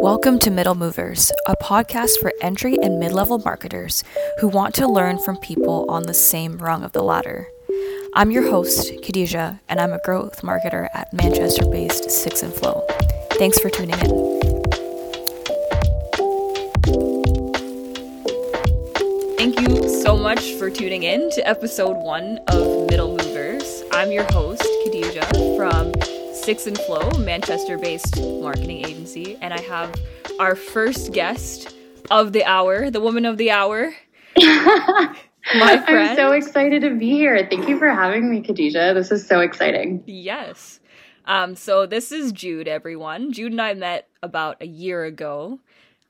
Welcome to Middle Movers, a podcast for entry and mid-level marketers who want to learn from people on the same rung of the ladder. I'm your host, Khadija, and I'm a growth marketer at Manchester-based Six and Flow. Thanks for tuning in. Thank you so much for tuning in to episode 1 of Middle Movers. I'm your host, Khadija, from Six and Flow, Manchester-based marketing agency, and I have our first guest of the hour, the woman of the hour, my friend. I'm so excited to be here. Thank you for having me, Khadija. This is so exciting. Yes. So this is Jude, everyone. Jude and I met about a year ago,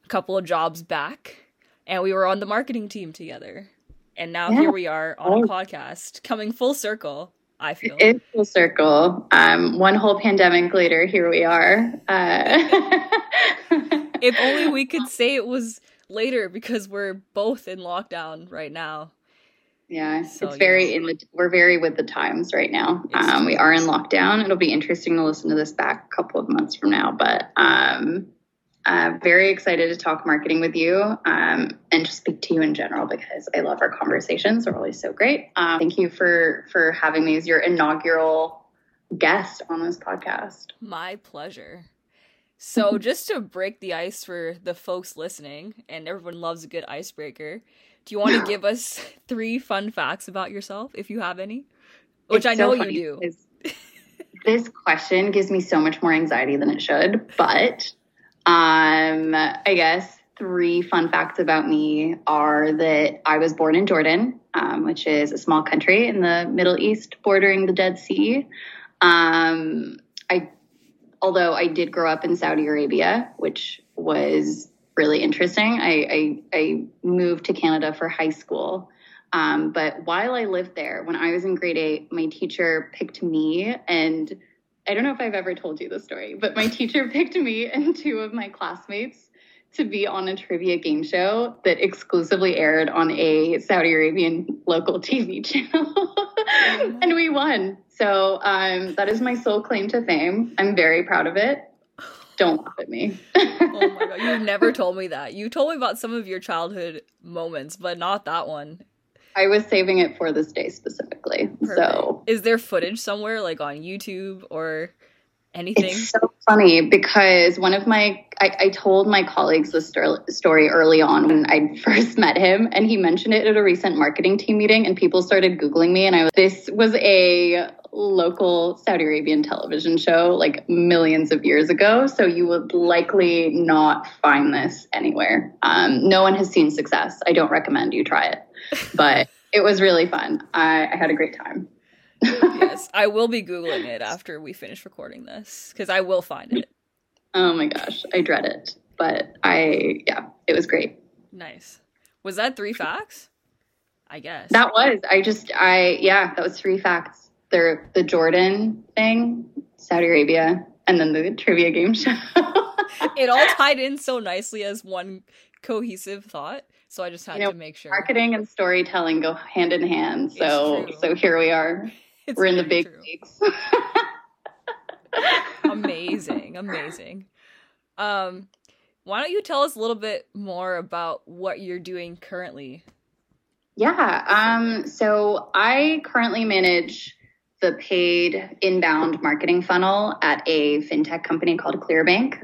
a couple of jobs back, and we were on the marketing team together. And now Here we are on a podcast, coming full circle. I feel it's full circle. One whole pandemic later, here we are. If only we could say it was later, because we're both in lockdown right now. Yeah, so, we're very with the times right now. We are in lockdown. It'll be interesting to listen to this back a couple of months from now, but very excited to talk marketing with you and just speak to you in general, because I love our conversations. They're always so great. Thank you for having me as your inaugural guest on this podcast. My pleasure. So just to break the ice for the folks listening, and everyone loves a good icebreaker, do you want to give us 3 fun facts about yourself, if you have any? Which I know you do. This question gives me so much more anxiety than it should, but... I guess 3 fun facts about me are that I was born in Jordan, which is a small country in the Middle East bordering the Dead Sea. Although I did grow up in Saudi Arabia, which was really interesting. I moved to Canada for high school. But while I lived there, when I was in grade 8, my teacher picked me and I don't know if I've ever told you this story, but my teacher picked me and 2 of my classmates to be on a trivia game show that exclusively aired on a Saudi Arabian local TV channel. And we won. So that is my sole claim to fame. I'm very proud of it. Don't laugh at me. Oh my God. You've never told me that. You told me about some of your childhood moments, but not that one. I was saving it for this day specifically. Perfect. So, is there footage somewhere, like on YouTube or anything? It's so funny because one of my, I told my colleagues this story early on when I first met him, and he mentioned it at a recent marketing team meeting, and people started Googling me, and this was a local Saudi Arabian television show like millions of years ago, so you would likely not find this anywhere. No one has seen Success. I don't recommend you try it. But it was really fun. I had a great time. Yes, I will be Googling it after we finish recording this, because I will find it. Oh my gosh, I dread it. But it was great. Nice. Was that 3 facts? I guess. That was. That was 3 facts. They're the Jordan thing, Saudi Arabia, and then the trivia game show. It all tied in so nicely as one cohesive thought. So I just had to make sure. Marketing and storytelling go hand in hand. So here we are. We're in the big leagues. Amazing. Why don't you tell us a little bit more about what you're doing currently? Yeah. So I currently manage the paid inbound marketing funnel at a fintech company called ClearBank.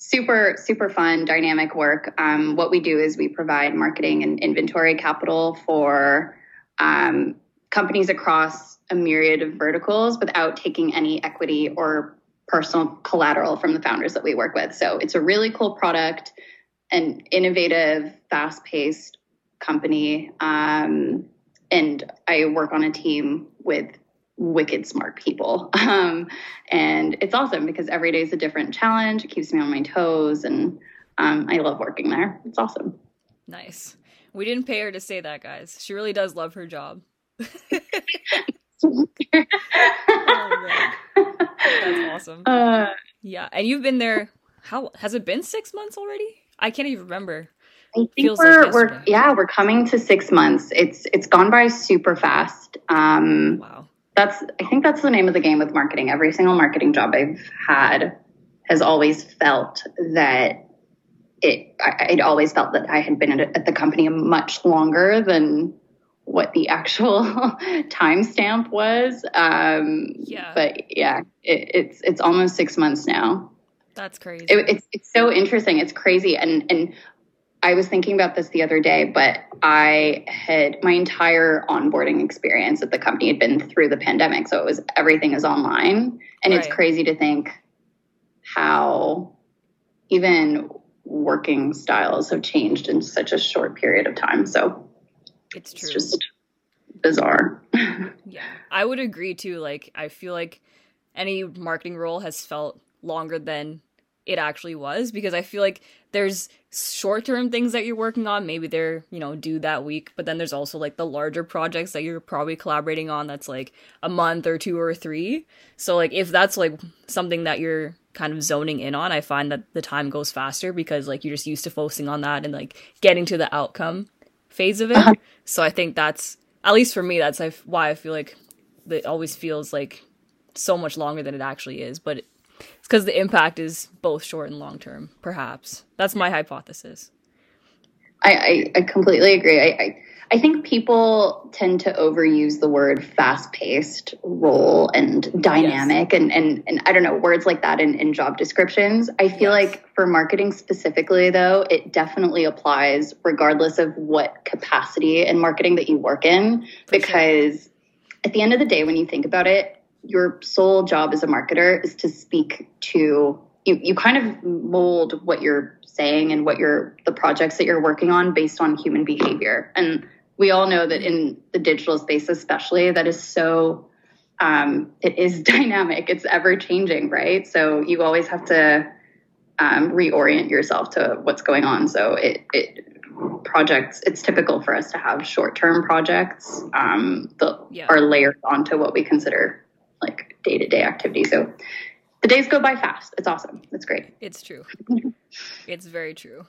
Super, super fun, dynamic work. What we do is we provide marketing and inventory capital for companies across a myriad of verticals without taking any equity or personal collateral from the founders that we work with. So it's a really cool product, an innovative, fast-paced company. And I work on a team with wicked smart people. And it's awesome because every day is a different challenge. It keeps me on my toes, and I love working there. It's awesome. Nice. We didn't pay her to say that, guys. She really does love her job. Oh, that's awesome. Yeah. And you've been there, how has it been 6 months already? I can't even remember. I think we're coming to 6 months. It's gone by super fast. Wow. I think that's the name of the game with marketing. Every single marketing job I've had has always felt that I'd always felt that I had been at the company much longer than what the actual timestamp was. But yeah, it's almost 6 months now. That's crazy. It's so interesting. It's crazy. And I was thinking about this the other day, but I had my entire onboarding experience at the company had been through the pandemic. So it was, everything is online, and It's crazy to think how even working styles have changed in such a short period of time. So it's just bizarre. Yeah, I would agree too. Like, I feel like any marketing role has felt longer than it actually was, because I feel like there's short-term things that you're working on. Maybe they're, due that week, but then there's also like the larger projects that you're probably collaborating on. That's like a month or two or three. So like, if that's like something that you're kind of zoning in on, I find that the time goes faster because like you're just used to focusing on that and like getting to the outcome phase of it. Uh-huh. So I think that's, at least for me, that's why I feel like it always feels like so much longer than it actually is. But it's because the impact is both short and long term, perhaps. That's my hypothesis. I completely agree. I think people tend to overuse the word fast-paced role and dynamic, yes, and I don't know, words like that in job descriptions. I feel like for marketing specifically, though, it definitely applies regardless of what capacity in marketing that you work in. Because at the end of the day, when you think about it, your sole job as a marketer is to speak to, you kind of mold what you're saying and what the projects that you're working on based on human behavior. And we all know that in the digital space, especially, that is so, it is dynamic. It's ever changing, right? So you always have to reorient yourself to what's going on. So it's typical for us to have short-term projects that are layered onto what we consider like day-to-day activity. So the days go by fast. It's awesome. It's great. It's true. It's very true.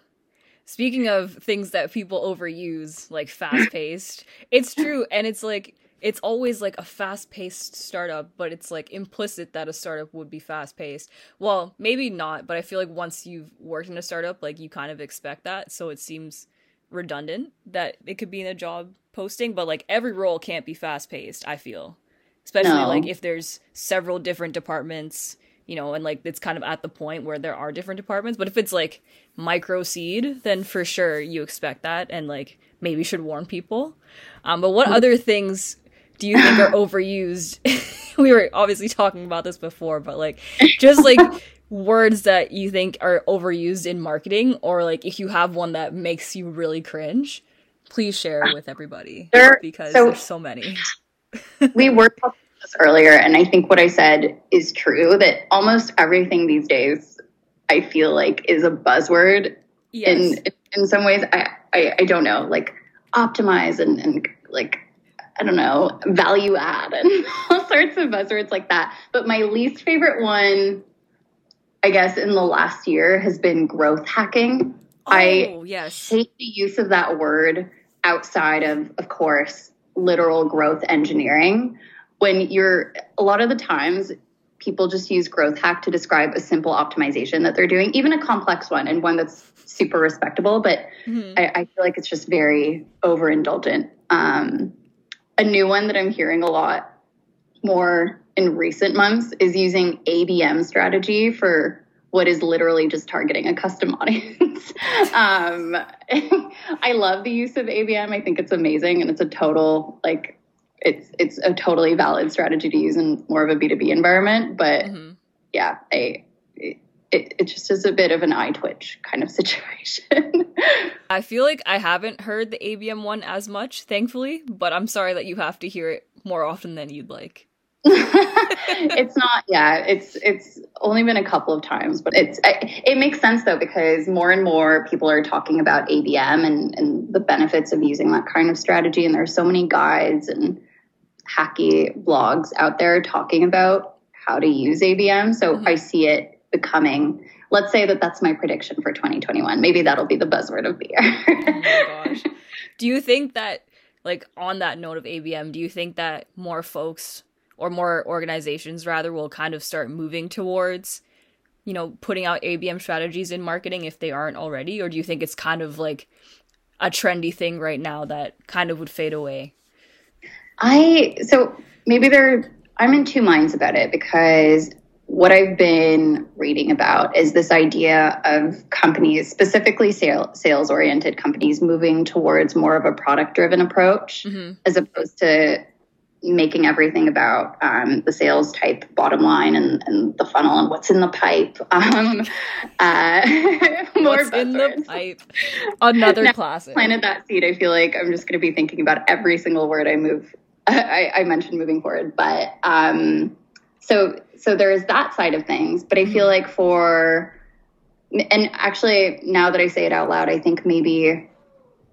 Speaking of things that people overuse, like fast-paced, it's true. And it's like, it's always like a fast-paced startup, but it's like implicit that a startup would be fast-paced. Well, maybe not, but I feel like once you've worked in a startup, like you kind of expect that. So it seems redundant that it could be in a job posting, but like every role can't be fast-paced, I feel. Especially like if there's several different departments, and like it's kind of at the point where there are different departments. But if it's like micro seed, then for sure you expect that and like maybe should warn people. But what other things do you think are overused? We were obviously talking about this before, but like just like words that you think are overused in marketing, or like if you have one that makes you really cringe, please share with everybody because there's so many. We were talking about this earlier, and I think what I said is true, that almost everything these days I feel like is a buzzword. Yes. In some ways, I don't know, like optimize and like, I don't know, value add and all sorts of buzzwords like that. But my least favorite one, I guess, in the last year has been growth hacking. I hate the use of that word outside of course, literal growth engineering, when a lot of the times people just use growth hack to describe a simple optimization that they're doing, even a complex one and one that's super respectable, but I feel like it's just very overindulgent. A new one that I'm hearing a lot more in recent months is using ABM strategy for what is literally just targeting a custom audience. I love the use of ABM. I think it's amazing. And it's a total, like, it's a totally valid strategy to use in more of a B2B environment. But it just is a bit of an eye twitch kind of situation. I feel like I haven't heard the ABM one as much, thankfully, but I'm sorry that you have to hear it more often than you'd like. It's not, it's only been a couple of times, but it makes sense though, because more and more people are talking about ABM and the benefits of using that kind of strategy. And there are so many guides and hacky blogs out there talking about how to use ABM. So I see it becoming, let's say that's my prediction for 2021. Maybe that'll be the buzzword of the year. Oh my gosh. Do you think that, like, on that note of ABM, do you think that more organizations will kind of start moving towards you know, putting out ABM strategies in marketing if they aren't already? Or do you think it's kind of like a trendy thing right now that kind of would fade away? I'm in two minds about it, because what I've been reading about is this idea of companies, specifically sales-oriented companies, moving towards more of a product-driven approach, mm-hmm. as opposed to making everything about the sales type bottom line and the funnel and what's in the pipe. What's in the pipe? Another classic. Planted that seed. I feel like I'm just going to be thinking about every single word I mentioned moving forward. But so there is that side of things. But I feel like and actually now that I say it out loud, I think maybe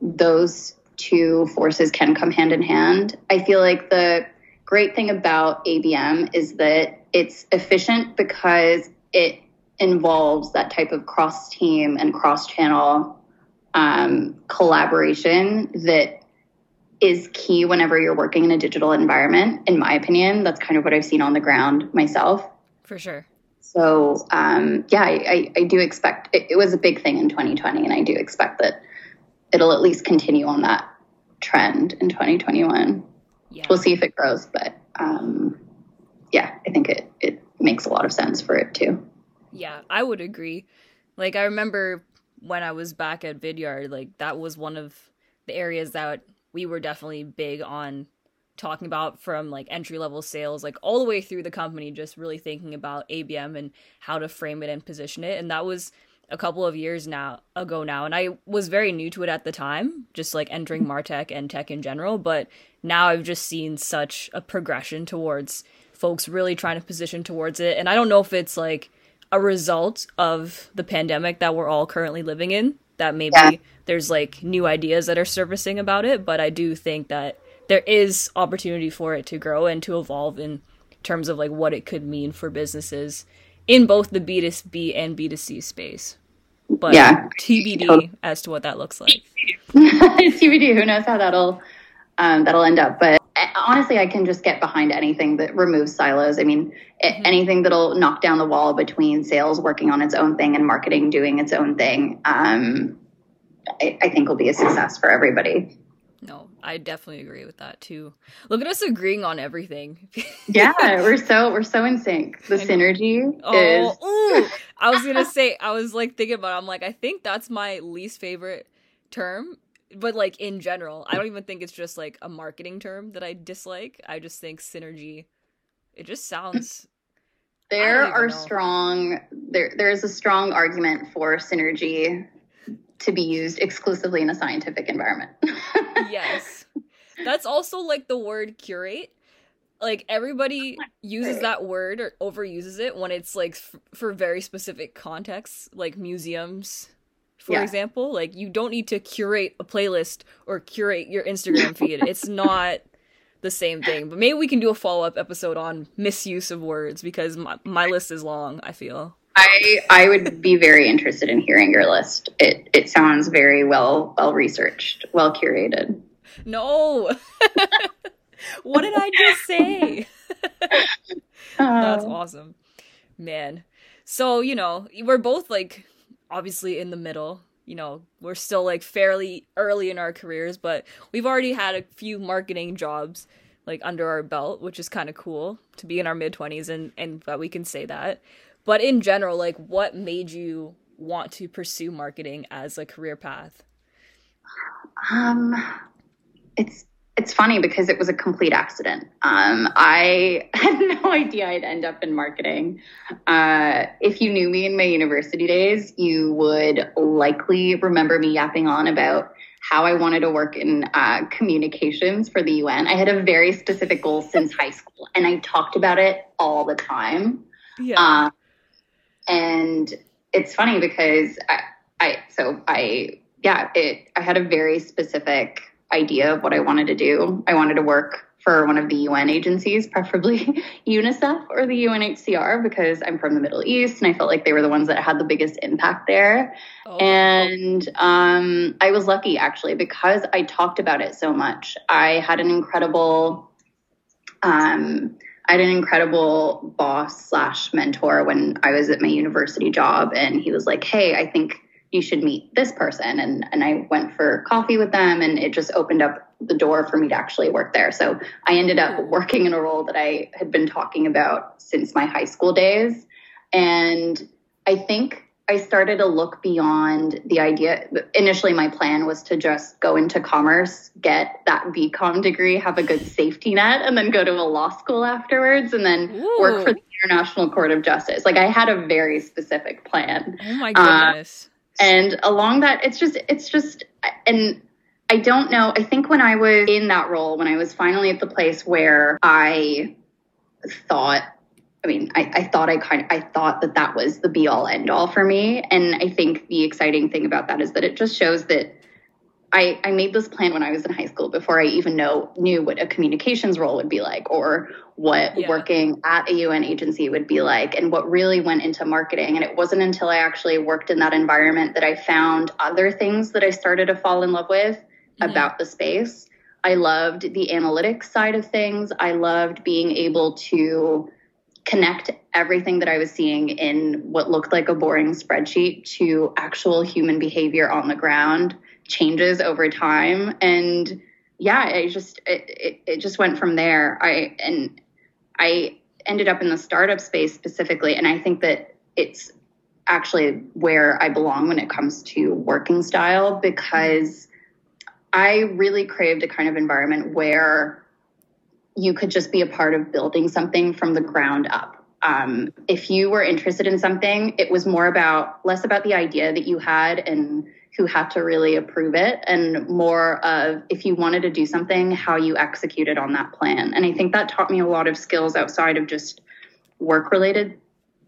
those two forces can come hand in hand. I feel like the great thing about ABM is that it's efficient because it involves that type of cross-team and cross-channel collaboration that is key whenever you're working in a digital environment. In my opinion, that's kind of what I've seen on the ground myself. For sure. So I do expect, it was a big thing in 2020, and I do expect that it'll at least continue on that trend in 2021. Yeah. We'll see if it grows, but I think it makes a lot of sense for it too. Yeah, I would agree. Like, I remember when I was back at Vidyard, like that was one of the areas that we were definitely big on talking about, from like entry level sales, like all the way through the company, just really thinking about ABM and how to frame it and position it. And that was a couple of years ago now, and I was very new to it at the time, just like entering MarTech and tech in general. But now I've just seen such a progression towards folks really trying to position towards it. And I don't know if it's like a result of the pandemic that we're all currently living in, that maybe there's like new ideas that are surfacing about it. But I do think that there is opportunity for it to grow and to evolve in terms of like what it could mean for businesses in both the B2B and B2C space. But TBD as to what that looks like. TBD, who knows how that'll end up. But honestly, I can just get behind anything that removes silos. I mean, anything that'll knock down the wall between sales working on its own thing and marketing doing its own thing, I think will be a success for everybody. No, I definitely agree with that too. Look at us agreeing on everything. Yeah, we're so in sync. The synergy is. Ooh, I was gonna say, I was like thinking about it. I'm like, I think that's my least favorite term, but like in general, I don't even think it's just like a marketing term that I dislike. I just think synergy, it just sounds. There is a strong argument for synergy to be used exclusively in a scientific environment. Yes. That's also like the word curate. Like everybody uses that word or overuses it when it's like for very specific contexts, like museums, for example. Like you don't need to curate a playlist or curate your Instagram feed. It's not the same thing. But maybe we can do a follow-up episode on misuse of words, because my list is long, I feel. I would be very interested in hearing your list. It sounds very well researched, well curated. No. What did I just say? That's awesome. Man. So, you know, we're both like obviously in the middle. You know, we're still like fairly early in our careers, but we've already had a few marketing jobs like under our belt, which is kind of cool to be in our mid-20s and that we can say that. But in general, like, what made you want to pursue marketing as a career path? It's funny because it was a complete accident. I had no idea I'd end up in marketing. If you knew me in my university days, you would likely remember me yapping on about how I wanted to work in communications for the UN. I had a very specific goal since high school, and I talked about it all the time. Yeah. And it's funny because I had a very specific idea of what I wanted to do. I wanted to work for one of the UN agencies, preferably UNICEF or the UNHCR, because I'm from the Middle East and I felt like they were the ones that had the biggest impact there. Oh. And I was lucky actually, because I talked about it so much. I had an incredible I had an incredible boss slash mentor when I was at my university job, and he was like, hey, I think you should meet this person. And I went for coffee with them, and it just opened up the door for me to actually work there. So I ended up working in a role that I had been talking about since my high school days. And I think I started to look beyond the idea. Initially, my plan was to just go into commerce, get that BCom degree, have a good safety net, and then go to a law school afterwards, and then work for the International Court of Justice. Like, I had a very specific plan. Oh my goodness. And along that, it's just, and I don't know, I think when I was in that role, when I was finally at the place where I thought that that was the be all end all for me. And I think the exciting thing about that is that it just shows that I made this plan when I was in high school before I even knew what a communications role would be like, or what working at a UN agency would be like, and what really went into marketing. And it wasn't until I actually worked in that environment that I found other things that I started to fall in love with about the space. I loved the analytics side of things. I loved being able to connect everything that I was seeing in what looked like a boring spreadsheet to actual human behavior on the ground, changes over time. And yeah, it just went from there. I ended up in the startup space specifically. And I think that it's actually where I belong when it comes to working style, because I really craved a kind of environment where you could just be a part of building something from the ground up. If you were interested in something, it was less about the idea that you had and who had to really approve it, and more of, if you wanted to do something, how you executed on that plan. And I think that taught me a lot of skills outside of just work-related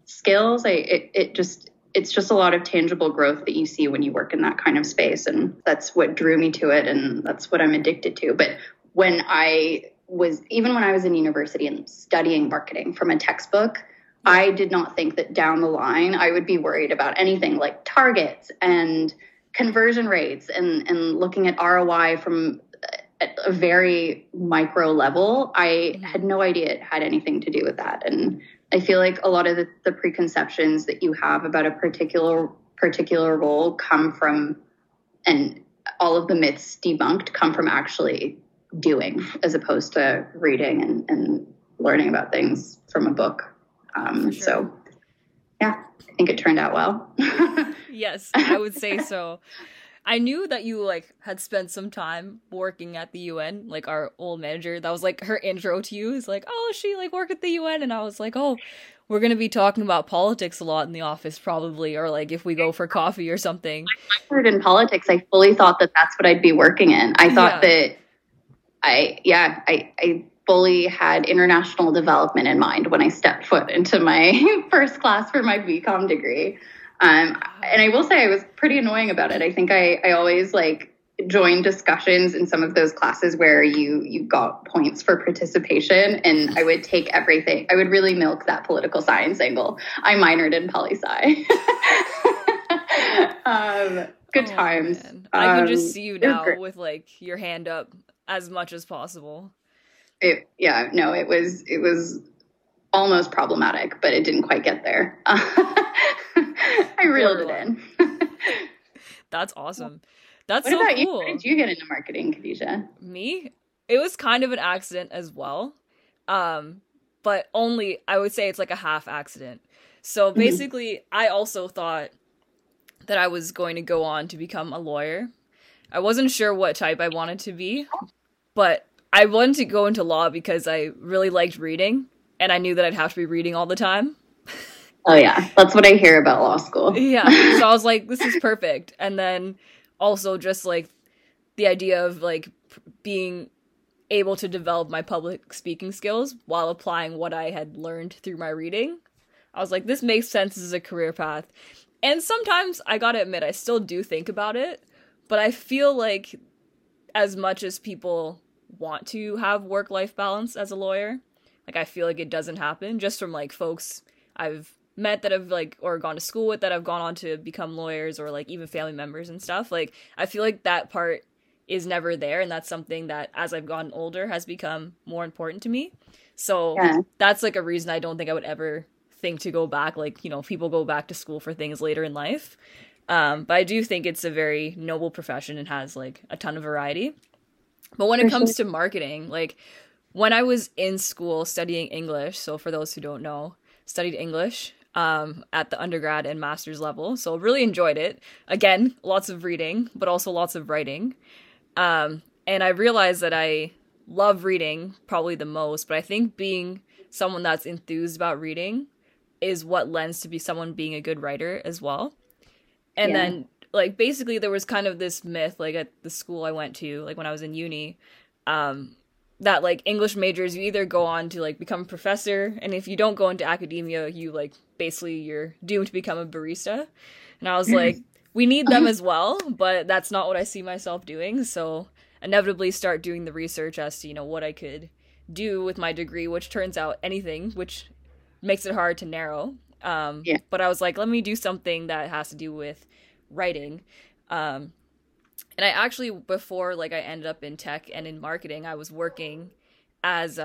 skills. It's just a lot of tangible growth that you see when you work in that kind of space. And that's what drew me to it, and that's what I'm addicted to. But even when I was in university and studying marketing from a textbook, I did not think that down the line I would be worried about anything like targets and conversion rates and looking at ROI from a very micro level. I had no idea it had anything to do with that. And I feel like a lot of the preconceptions that you have about a particular role come from, and all of the myths debunked come from actually doing, as opposed to reading and learning about things from a book. Sure. So yeah, I think it turned out well. Yes, I would say so. I knew that you had spent some time working at the UN, our old manager. That was her intro to you. It's oh, she worked at the UN. And I was oh, we're going to be talking about politics a lot in the office probably, or if we go for coffee or something. When I majored in politics, I fully thought that that's what I'd be working in. I thought that I fully had international development in mind when I stepped foot into my first class for my BCom degree. And I will say I was pretty annoying about it. I think I always joined discussions in some of those classes where you got points for participation, and I would take everything. I would really milk that political science angle. I minored in poli-sci. Good times. I can just see you now with your hand up as much as possible. It was almost problematic, but it didn't quite get there. I reeled it in. That's awesome. That's so cool. What about you? How did you get into marketing, Khadija? Me? It was kind of an accident as well. But only, I would say it's a half accident. So basically, I also thought that I was going to go on to become a lawyer. I wasn't sure what type I wanted to be, but I wanted to go into law because I really liked reading, and I knew that I'd have to be reading all the time. Oh yeah, that's what I hear about law school. Yeah, so I was this is perfect. And then also just the idea of being able to develop my public speaking skills while applying what I had learned through my reading. I was this makes sense as a career path. And sometimes I gotta admit, I still do think about it, but I feel as much as people want to have work-life balance as a lawyer, I feel it doesn't happen, just from folks I've met that have or gone to school with that have gone on to become lawyers, or even family members and stuff. I feel that part is never there, and that's something that as I've gotten older has become more important to me. So that's like a reason I don't think I would ever think to go back. Like, you know, people go back to school for things later in life. But I do think it's a very noble profession and has like a ton of variety. But when it comes to marketing, like when I was in school studying English, so for those who don't know, studied English at the undergrad and master's level. So really enjoyed it. Again, lots of reading, but also lots of writing. And I realized that I love reading probably the most, but I think being someone that's enthused about reading is what lends to be someone being a good writer as well. And then like basically there was kind of this myth like at the school I went to, like when I was in uni, that like English majors, you either go on to like become a professor, and if you don't go into academia, you like basically you're doomed to become a barista. And I was like, we need them as well, but that's not what I see myself doing. So inevitably start doing the research as to, you know, what I could do with my degree, which turns out anything, which makes it hard to narrow. But I was like, let me do something that has to do with writing. And I actually, before like I ended up in tech and in marketing, I was working as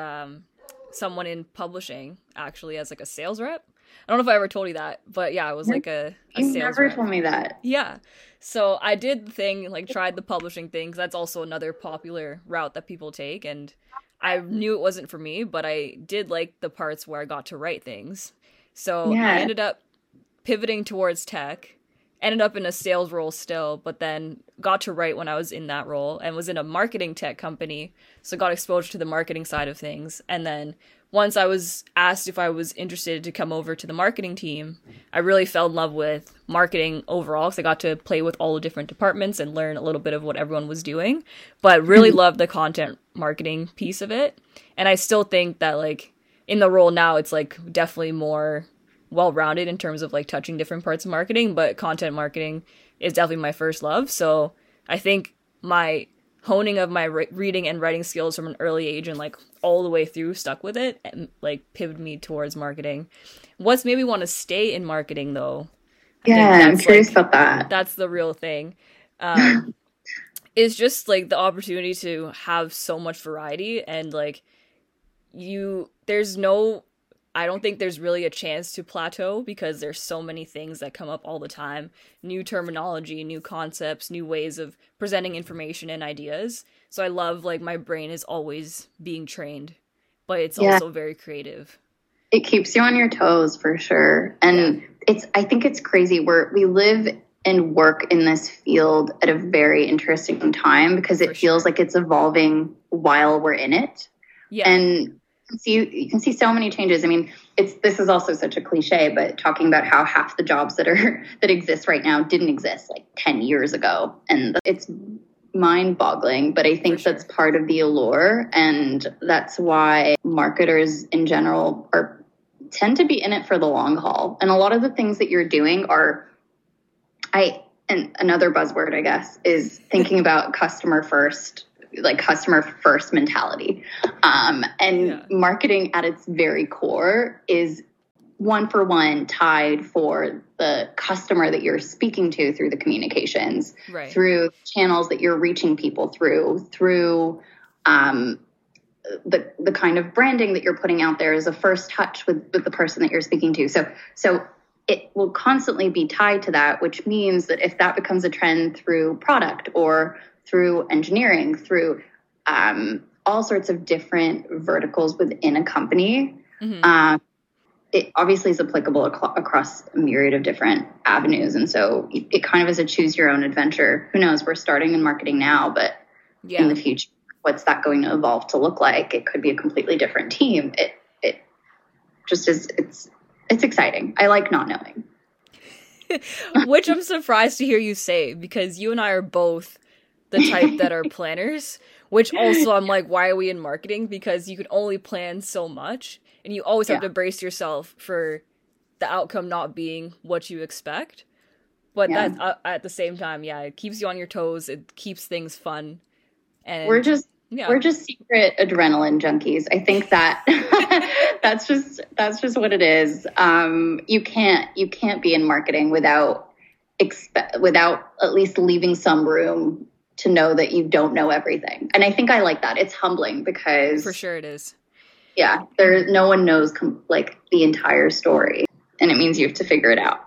someone in publishing, actually, as like a sales rep. I don't know if I ever told you that, but yeah, I was like a sales rep. You never told me that. Yeah. So I did the thing, like tried the publishing thing, 'cause that's also another popular route that people take. And I knew it wasn't for me, but I did like the parts where I got to write things. So I ended up pivoting towards tech, ended up in a sales role still, but then got to write when I was in that role and was in a marketing tech company. So got exposed to the marketing side of things. And then once I was asked if I was interested to come over to the marketing team, I really fell in love with marketing overall because I got to play with all the different departments and learn a little bit of what everyone was doing, but really loved the content marketing piece of it. And I still think that like in the role now, it's like definitely more well-rounded in terms of like touching different parts of marketing, but content marketing is definitely my first love. So I think my honing of my reading and writing skills from an early age and like all the way through stuck with it and like pivoted me towards marketing. What's made me want to stay in marketing though? I'm curious like, about that. That's the real thing. Is just like the opportunity to have so much variety and like I don't think there's really a chance to plateau because there's so many things that come up all the time. New terminology, new concepts, new ways of presenting information and ideas. So I love like my brain is always being trained, but it's also very creative. It keeps you on your toes for sure. And I think it's crazy. We live and work in this field at a very interesting time because it feels like it's evolving while we're in it. Yeah. And you can see so many changes. I mean, this is also such a cliche, but talking about how half the jobs that exist right now didn't exist like 10 years ago. And it's mind-boggling, but I think that's part of the allure. And that's why marketers in general tend to be in it for the long haul. And a lot of the things that you're doing are, and another buzzword, I guess, is thinking about customer first. Like customer first mentality. Marketing at its very core is one for one tied for the customer that you're speaking to through the communications, through channels that you're reaching people through the kind of branding that you're putting out there as a first touch with the person that you're speaking to. So it will constantly be tied to that, which means that if that becomes a trend through product or through engineering, through all sorts of different verticals within a company. It obviously is applicable across a myriad of different avenues. And so it kind of is a choose your own adventure. Who knows, we're starting in marketing now, but in the future, what's that going to evolve to look like? It could be a completely different team. It just is, it's exciting. I like not knowing. Which I'm surprised to hear you say, because you and I are both the type that are planners, which also I'm like, why are we in marketing? Because you can only plan so much and you always have to brace yourself for the outcome not being what you expect. But that's at the same time, it keeps you on your toes. It keeps things fun. And we're just secret adrenaline junkies. I think that that's just what it is. You can't be in marketing without at least leaving some room to know that you don't know everything. And I think I like that. It's humbling because for sure it is. Yeah, there no one knows like the entire story, and it means you have to figure it out.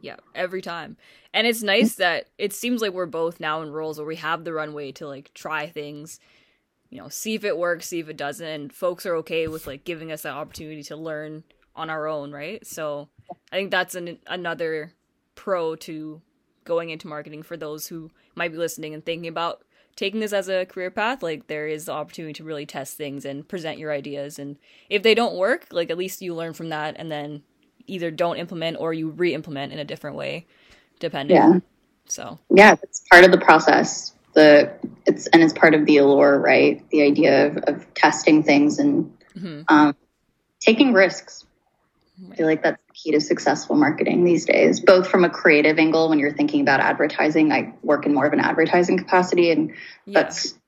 Yeah, every time. And it's nice that it seems like we're both now in roles where we have the runway to like try things, you know, see if it works, see if it doesn't. And folks are okay with like giving us that opportunity to learn on our own, right? So I think that's another pro to going into marketing for those who might be listening and thinking about taking this as a career path. Like, there is the opportunity to really test things and present your ideas. And if they don't work, like, at least you learn from that and then either don't implement or you re-implement in a different way, depending. Yeah. So yeah, it's part of the process. It's part of the allure, right? The idea of testing things and taking risks. Right. I feel like that's the key to successful marketing these days, both from a creative angle when you're thinking about advertising. I work in more of an advertising capacity, and that's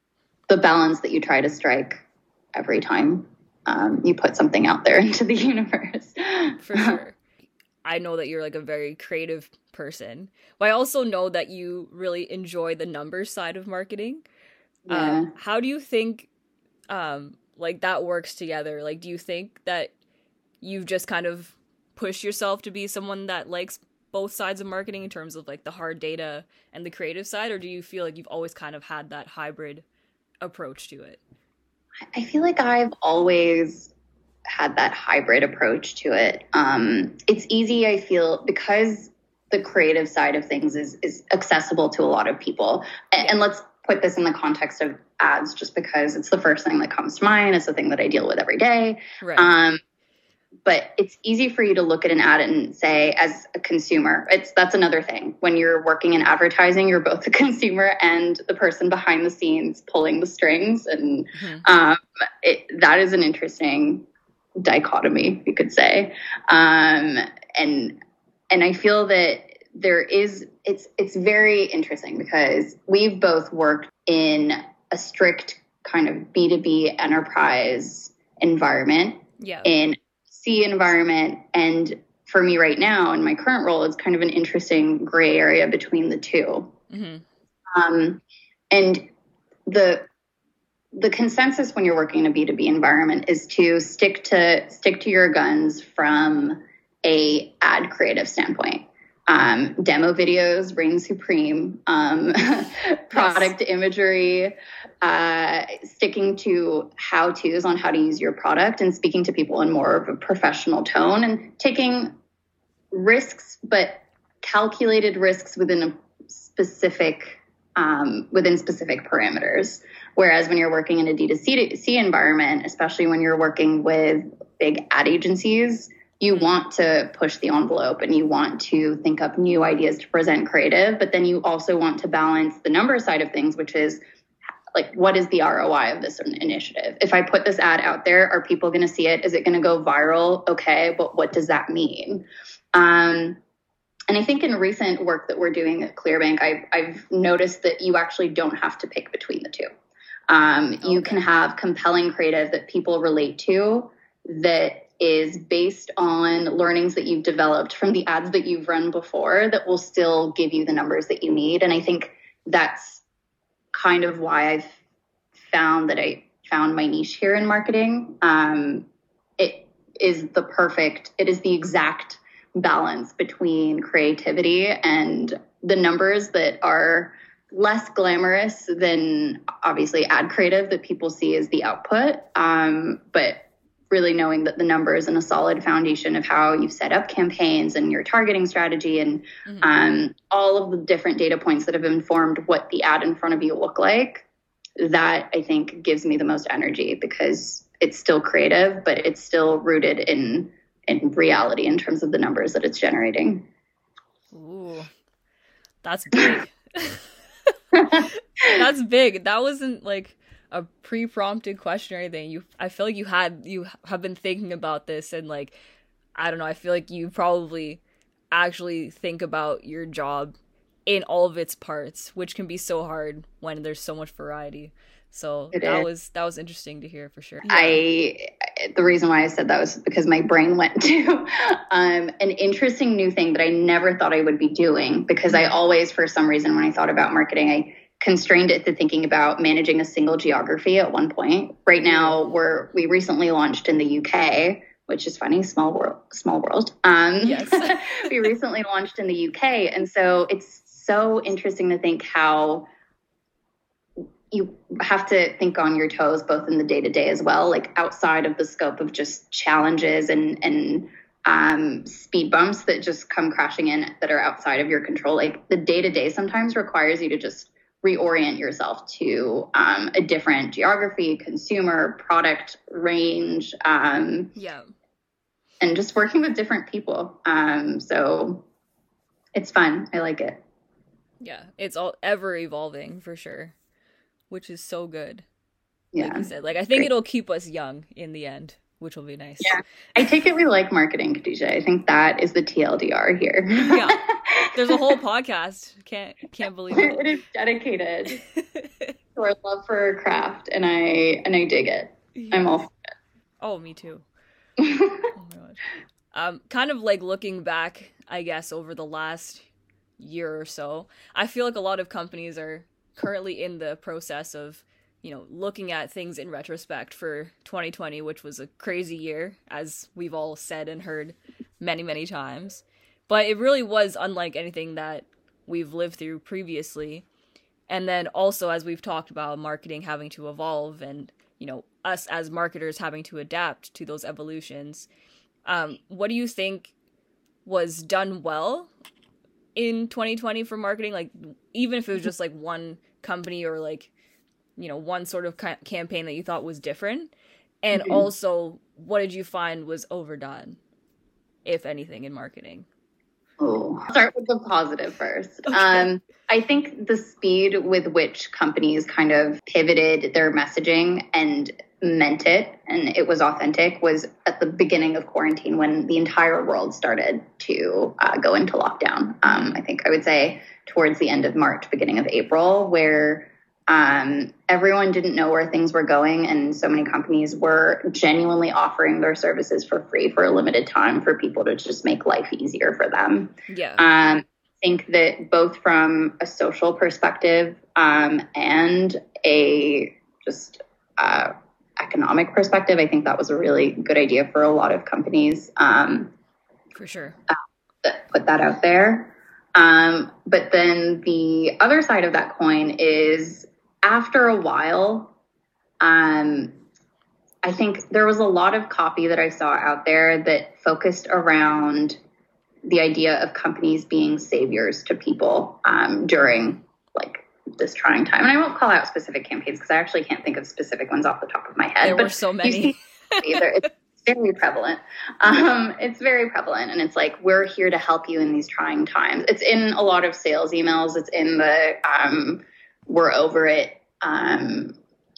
the balance that you try to strike every time you put something out there into the universe. For sure. I know that you're like a very creative person, but I also know that you really enjoy the numbers side of marketing. Yeah. How do you think like that works together? Like, do you think that you've just kind of pushed yourself to be someone that likes both sides of marketing in terms of like the hard data and the creative side? Or do you feel like you've always kind of had that hybrid approach to it? I feel like I've always had that hybrid approach to it. It's easy, I feel, because the creative side of things is accessible to a lot of people. And let's put this in the context of ads, just because it's the first thing that comes to mind. It's the thing that I deal with every day. Right. But it's easy for you to look at an ad and say, as a consumer, that's another thing. When you're working in advertising, you're both the consumer and the person behind the scenes pulling the strings. And that is an interesting dichotomy, you could say. And I feel that there is, it's very interesting because we've both worked in a strict kind of B2B enterprise environment in environment, and for me right now in my current role, it's kind of an interesting gray area between the two. And the consensus when you're working in a B2B environment is to stick to your guns from a ad creative standpoint. Demo videos reign supreme. Product imagery, sticking to how-tos on how to use your product and speaking to people in more of a professional tone and taking risks, but calculated risks within specific parameters. Whereas when you're working in a D2C environment, especially when you're working with big ad agencies, you want to push the envelope and you want to think up new ideas to present creative, but then you also want to balance the number side of things, which is like, what is the ROI of this initiative? If I put this ad out there, are people going to see it? Is it going to go viral? Okay, but what does that mean? And I think in recent work that we're doing at ClearBank, I've noticed that you actually don't have to pick between the two. You can have compelling creative that people relate to that is based on learnings that you've developed from the ads that you've run before that will still give you the numbers that you need. And I think that's kind of why I've found that I found my niche here in marketing. It is the exact balance between creativity and the numbers that are less glamorous than obviously ad creative that people see as the output. But really knowing that the numbers and a solid foundation of how you've set up campaigns and your targeting strategy and all of the different data points that have informed what the ad in front of you look like, that I think gives me the most energy because it's still creative, but it's still rooted in reality in terms of the numbers that it's generating. Ooh, that's big. That's big. That wasn't like a pre-prompted question or anything. I feel like you have been thinking about this, and like, I don't know, I feel like you probably actually think about your job in all of its parts, which can be so hard when there's so much variety. So that was interesting to hear for sure. Yeah. The reason why I said that was because my brain went to an interesting new thing that I never thought I would be doing, because I always, for some reason, when I thought about marketing, I constrained it to thinking about managing a single geography at one point. Right now, we recently launched in the UK, which is funny, small world. Yes. We recently launched in the UK. And so it's so interesting to think how you have to think on your toes, both in the day-to-day as well, like outside of the scope of just challenges and speed bumps that just come crashing in that are outside of your control. Like the day-to-day sometimes requires you to just reorient yourself to a different geography, consumer, product range, and just working with different people. So it's fun. I like it. Yeah, it's all ever evolving for sure, which is so good. Yeah, like you said, like I think it'll keep us young in the end, which will be nice. Yeah, I take it we like marketing, Khadija. I think that is the TLDR here. Yeah, there's a whole podcast. Can't believe it. It is dedicated to our love for our craft, and I dig it. Yeah. I'm all for it. Oh, me too. Oh my gosh. Kind of like looking back, I guess, over the last year or so, I feel like a lot of companies are currently in the process of, you know, looking at things in retrospect for 2020, which was a crazy year, as we've all said and heard many, many times. But it really was unlike anything that we've lived through previously. And then also, as we've talked about, marketing having to evolve and, you know, us as marketers having to adapt to those evolutions. What do you think was done well in 2020 for marketing? Like, even if it was just like one company or like, you know, one sort of campaign that you thought was different, and mm-hmm. also what did you find was overdone, if anything, in marketing? Oh, start with the positive first. Okay. I think the speed with which companies kind of pivoted their messaging and meant it, and it was authentic, was at the beginning of quarantine when the entire world started to go into lockdown. I think I would say towards the end of March, beginning of April, where everyone didn't know where things were going, and so many companies were genuinely offering their services for free for a limited time for people to just make life easier for them. Yeah. I think that both from a social perspective and a just economic perspective, I think that was a really good idea for a lot of companies. For sure. That put that out there. But then the other side of that coin is, after a while, I think there was a lot of copy that I saw out there that focused around the idea of companies being saviors to people during like this trying time. And I won't call out specific campaigns because I actually can't think of specific ones off the top of my head. There were so many. It's very prevalent. It's very prevalent. And it's like, we're here to help you in these trying times. It's in a lot of sales emails. It's in the we're over it,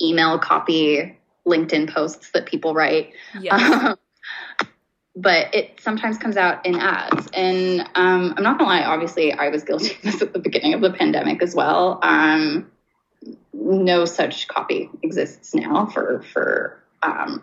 email copy, LinkedIn posts that people write. Yes. But it sometimes comes out in ads. And I'm not going to lie, obviously, I was guilty of this at the beginning of the pandemic as well. No such copy exists now for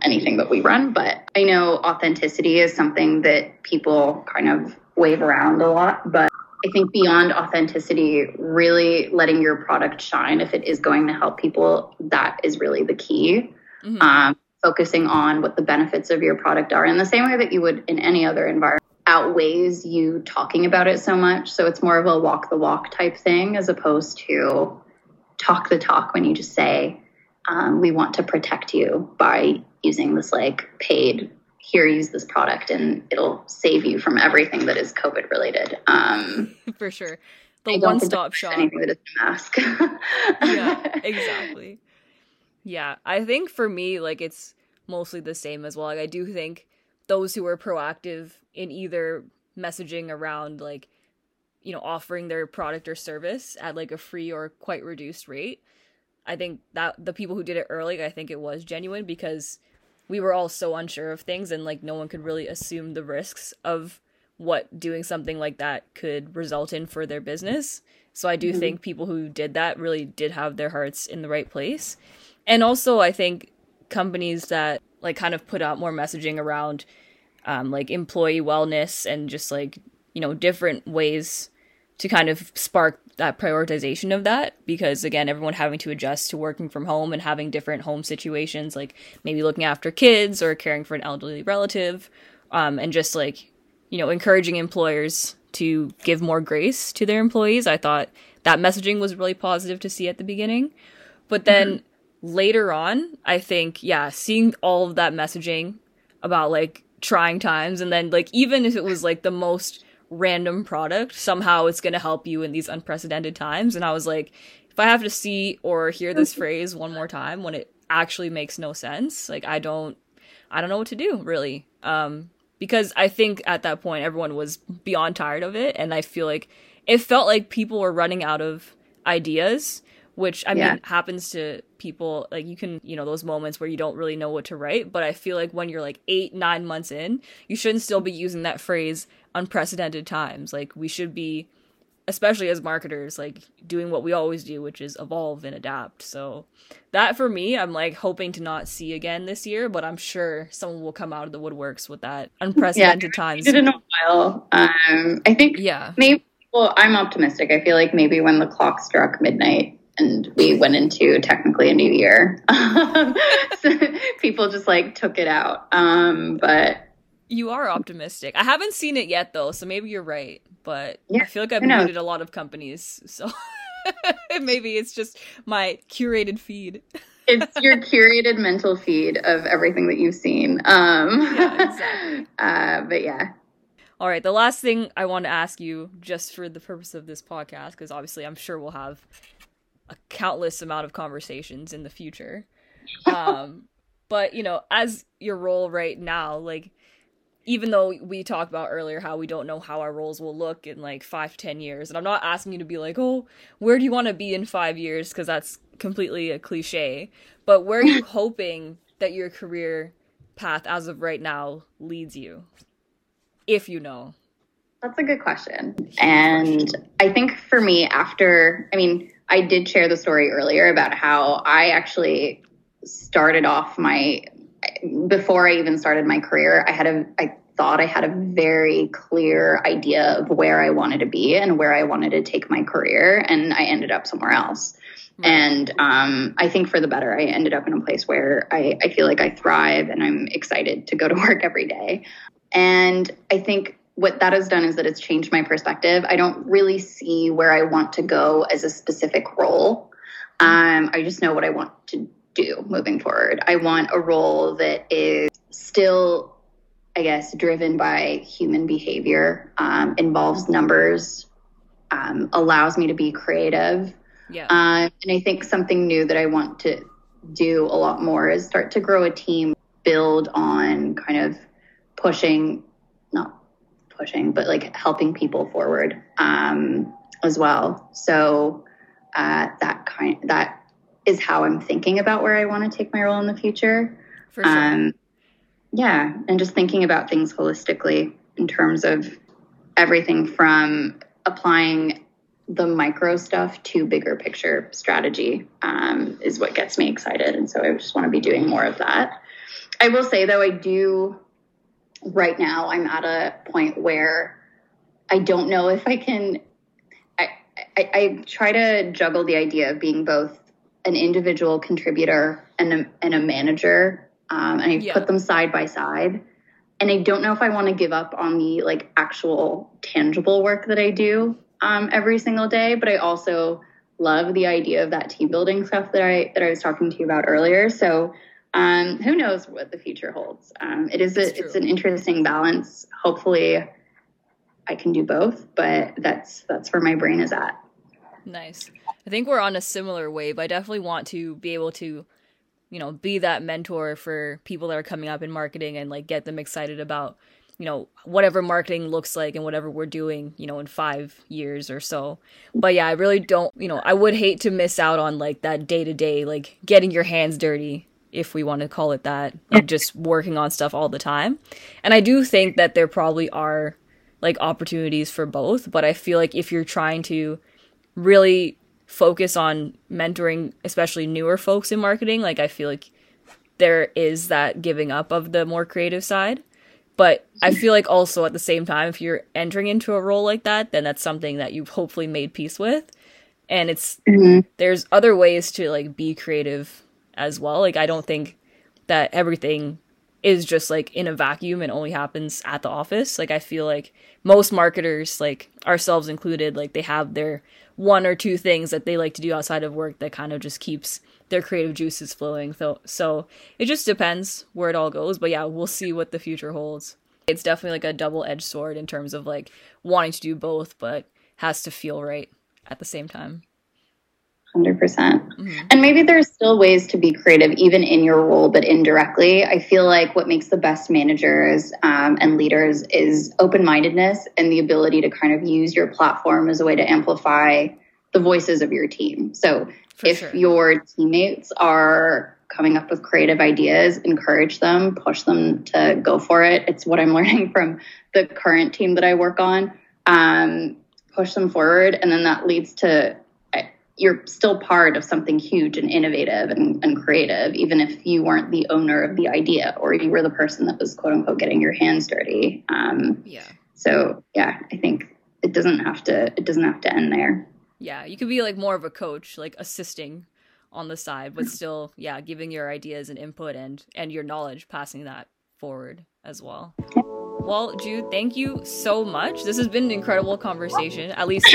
anything that we run. But I know authenticity is something that people kind of wave around a lot. But I think beyond authenticity, really letting your product shine, if it is going to help people, that is really the key. Mm-hmm. Focusing on what the benefits of your product are in the same way that you would in any other environment outweighs you talking about it so much. So it's more of a walk the walk type thing as opposed to talk the talk when you just say, we want to protect you by using this like paid, here, use this product and it'll save you from everything that is COVID related. For sure. The one-stop shop. Anything that is a mask. Yeah, exactly. Yeah. I think for me, like it's mostly the same as well. Like I do think those who are proactive in either messaging around like, you know, offering their product or service at like a free or quite reduced rate, I think that the people who did it early, I think it was genuine because we were all so unsure of things and like no one could really assume the risks of what doing something like that could result in for their business. So I do mm-hmm. think people who did that really did have their hearts in the right place. And also I think companies that like kind of put out more messaging around like employee wellness and just like, you know, different ways to kind of spark that prioritization of that, because again, everyone having to adjust to working from home and having different home situations, like maybe looking after kids or caring for an elderly relative, and just like, you know, encouraging employers to give more grace to their employees. I thought that messaging was really positive to see at the beginning. But then later on, I think, yeah, seeing all of that messaging about like trying times, and then like even if it was like the most random product, somehow it's going to help you in these unprecedented times. And I was like, if I have to see or hear this phrase one more time when it actually makes no sense, like I don't know what to do, really. Because I think at that point, everyone was beyond tired of it. And I feel like it felt like people were running out of ideas, which I mean, happens to people. Like you can, you know, those moments where you don't really know what to write. But I feel like when you're like 8-9 months in, you shouldn't still be using that phrase unprecedented times. Like we should be, especially as marketers, like doing what we always do, which is evolve and adapt. So that for me, I'm like hoping to not see again this year, but I'm sure someone will come out of the woodworks with that unprecedented times. Did in a while. I think maybe, well, I'm optimistic. I feel like maybe when the clock struck midnight and we went into technically a new year, so people just like took it out. But you are optimistic. I haven't seen it yet, though, so maybe you're right. But yeah, I feel like I've muted a lot of companies, so maybe it's just my curated feed. It's your curated mental feed of everything that you've seen. Yeah, exactly. But yeah. All right, the last thing I want to ask you, just for the purpose of this podcast, because obviously I'm sure we'll have a countless amount of conversations in the future. But, you know, as your role right now, like, even though we talked about earlier how we don't know how our roles will look in like 5-10 years. And I'm not asking you to be like, oh, where do you want to be in 5 years? Because that's completely a cliche. But where are you hoping that your career path as of right now leads you? If you know. That's a good question. I think for me I did share the story earlier about how I actually started off before I even started my career, I thought I had a very clear idea of where I wanted to be and where I wanted to take my career, and I ended up somewhere else. Right. And I think for the better. I ended up in a place where I feel like I thrive and I'm excited to go to work every day. And I think what that has done is that it's changed my perspective. I don't really see where I want to go as a specific role. I just know what I want to do moving forward. I want a role that is still, I guess, driven by human behavior, involves numbers, allows me to be creative. Yeah. And I think something new that I want to do a lot more is start to grow a team, build on kind of not pushing, but like helping people forward as well. So that is how I'm thinking about where I want to take my role in the future. For sure. Yeah. And just thinking about things holistically in terms of everything from applying the micro stuff to bigger picture strategy is what gets me excited. And so I just want to be doing more of that. I will say though, right now I'm at a point where I don't know if I can, I try to juggle the idea of being both an individual contributor and a manager, and I put them side by side. And I don't know if I want to give up on the like actual tangible work that I do every single day, but I also love the idea of that team building stuff that I was talking to you about earlier. So who knows what the future holds? It's an interesting balance. Hopefully, I can do both, but that's where my brain is at. Nice. I think we're on a similar wave. I definitely want to be able to, you know, be that mentor for people that are coming up in marketing and like get them excited about, you know, whatever marketing looks like and whatever we're doing, you know, in 5 years or so. But yeah, I really don't, you know, I would hate to miss out on like that day to day, like getting your hands dirty, if we want to call it that, like just working on stuff all the time. And I do think that there probably are like opportunities for both, but I feel like if you're trying to really focus on mentoring, especially newer folks in marketing, like I feel like there is that giving up of the more creative side. But I feel like also at the same time, if you're entering into a role like that, then that's something that you've hopefully made peace with. And it's there's other ways to like be creative as well. Like I don't think that everything is just like in a vacuum and only happens at the office. Like I feel like most marketers, like ourselves included, like they have their one or two things that they like to do outside of work that kind of just keeps their creative juices flowing. So it just depends where it all goes. But yeah, we'll see what the future holds. It's definitely like a double-edged sword in terms of like wanting to do both, but has to feel right at the same time. 100%. Mm-hmm. And maybe there's still ways to be creative even in your role, but indirectly. I feel like what makes the best managers and leaders is open-mindedness and the ability to kind of use your platform as a way to amplify the voices of your team. So your teammates are coming up with creative ideas, encourage them, push them to go for it. It's what I'm learning from the current team that I work on. Push them forward. And then that leads to you're still part of something huge and innovative and creative, even if you weren't the owner of the idea or you were the person that was quote unquote getting your hands dirty. So yeah, I think it doesn't have to end there. Yeah. You could be like more of a coach, like assisting on the side, but still, yeah, giving your ideas and input and your knowledge, passing that forward as well. Okay. Well, Jude, thank you so much. This has been an incredible conversation. At least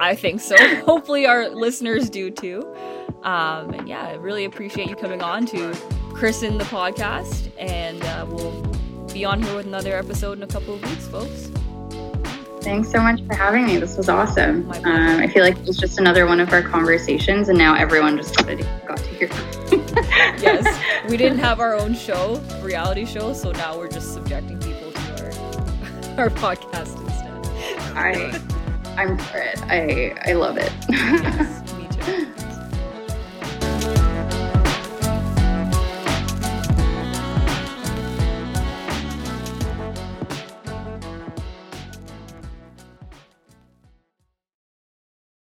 I think so. Hopefully our listeners do too. And yeah, I really appreciate you coming on to christen the podcast. And we'll be on here with another episode in a couple of weeks, folks. Thanks so much for having me. This was awesome. I feel like it was just another one of our conversations, and now everyone just got to hear it. Yes, we didn't have our own show, reality show, so now we're just subjecting people to our podcast instead. I'm for it. I love it. Yes.